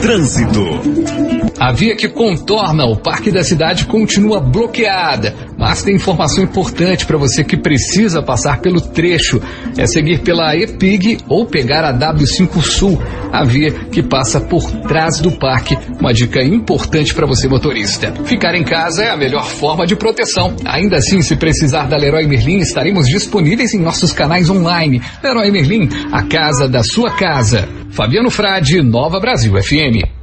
Trânsito. A via que contorna o Parque da Cidade continua bloqueada, mas tem informação importante para você que precisa passar pelo trecho. É seguir pela EPIG ou pegar a W5 Sul, a via que passa por trás do parque. Uma dica importante para você, motorista. Ficar em casa é a melhor forma de proteção. Ainda assim, se precisar da Leroy Merlin, estaremos disponíveis em nossos canais online. Leroy Merlin, a casa da sua casa. Fabiano Frade, Nova Brasil FM.